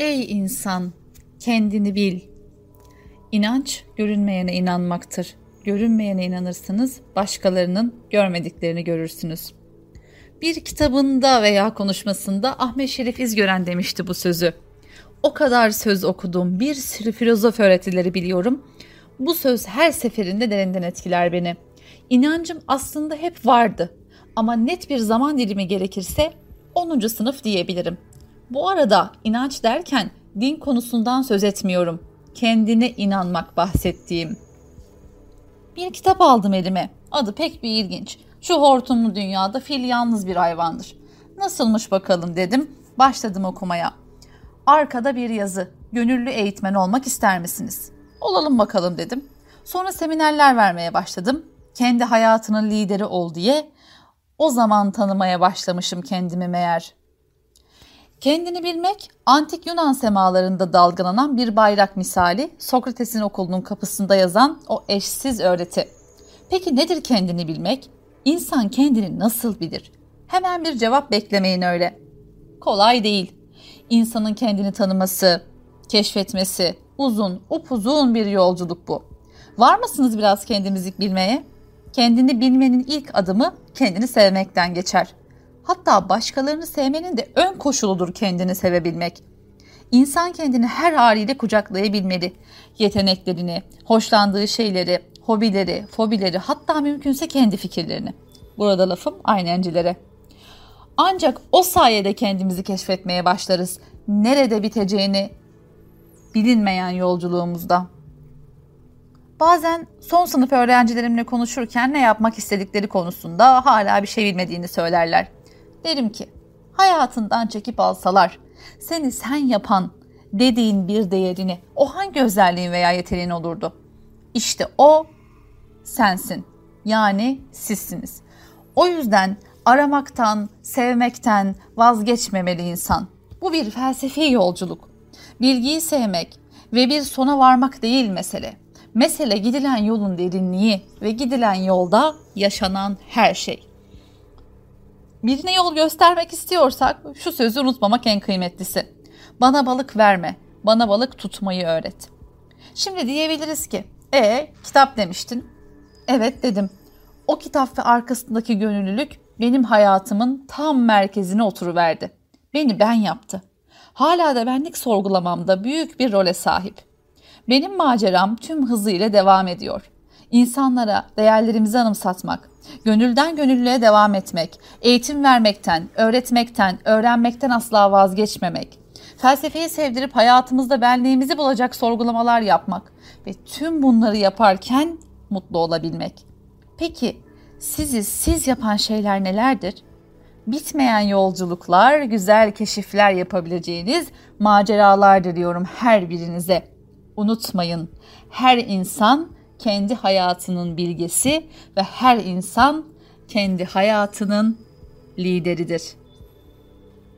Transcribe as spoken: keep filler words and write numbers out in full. Ey insan, kendini bil. İnanç görünmeyene inanmaktır. Görünmeyene inanırsanız başkalarının görmediklerini görürsünüz. Bir kitabında veya konuşmasında Ahmet Şerif İzgören demişti bu sözü. O kadar söz okudum, bir sürü filozof öğretileri biliyorum. Bu söz her seferinde derinden etkiler beni. İnancım aslında hep vardı ama net bir zaman dilimi gerekirse onuncu sınıf diyebilirim. Bu arada inanç derken din konusundan söz etmiyorum. Kendine inanmak bahsettiğim. Bir kitap aldım elime. Adı pek bir ilginç. Şu hortumlu dünyada fil yalnız bir hayvandır. Nasılmış bakalım dedim. Başladım okumaya. Arkada bir yazı. Gönüllü eğitmen olmak ister misiniz? Olalım bakalım dedim. Sonra seminerler vermeye başladım. Kendi hayatının lideri ol diye. O zaman tanımaya başlamışım kendimi meğer. Kendini bilmek, antik Yunan semalarında dalgalanan bir bayrak misali, Sokrates'in okulunun kapısında yazan o eşsiz öğreti. Peki nedir kendini bilmek? İnsan kendini nasıl bilir? Hemen bir cevap beklemeyin öyle. Kolay değil. İnsanın kendini tanıması, keşfetmesi, uzun, upuzun bir yolculuk bu. Var mısınız biraz kendimizi bilmeye? Kendini bilmenin ilk adımı kendini sevmekten geçer. Hatta başkalarını sevmenin de ön koşuludur kendini sevebilmek. İnsan kendini her haliyle kucaklayabilmeli. Yeteneklerini, hoşlandığı şeyleri, hobileri, fobileri, hatta mümkünse kendi fikirlerini. Burada lafım aynencilere. Ancak o sayede kendimizi keşfetmeye başlarız. Nerede biteceğini bilinmeyen yolculuğumuzda. Bazen son sınıf öğrencilerimle konuşurken ne yapmak istedikleri konusunda hala bir şey bilmediğini söylerler. Derim ki, hayatından çekip alsalar, seni sen yapan dediğin bir değerini, o hangi özelliğin veya yeteneğin olurdu? İşte o sensin. Yani sizsiniz. O yüzden aramaktan, sevmekten vazgeçmemeli insan. Bu bir felsefi yolculuk. Bilgiyi sevmek ve bir sona varmak değil mesele. Mesele gidilen yolun derinliği ve gidilen yolda yaşanan her şey. Birine yol göstermek istiyorsak şu sözü unutmamak en kıymetlisi. Bana balık verme, bana balık tutmayı öğret. Şimdi diyebiliriz ki, ee kitap demiştin. Evet dedim. O kitap ve arkasındaki gönüllülük benim hayatımın tam merkezine oturuverdi. Beni ben yaptı. Hala da benlik sorgulamamda büyük bir role sahip. Benim maceram tüm hızıyla devam ediyor. İnsanlara değerlerimizi anımsatmak, gönülden gönüllüye devam etmek, eğitim vermekten, öğretmekten, öğrenmekten asla vazgeçmemek, felsefeyi sevdirip hayatımızda benliğimizi bulacak sorgulamalar yapmak ve tüm bunları yaparken mutlu olabilmek. Peki sizi siz yapan şeyler nelerdir? Bitmeyen yolculuklar, güzel keşifler yapabileceğiniz maceralar diliyorum her birinize. Unutmayın, her insan kendi hayatının bilgesi ve her insan kendi hayatının lideridir.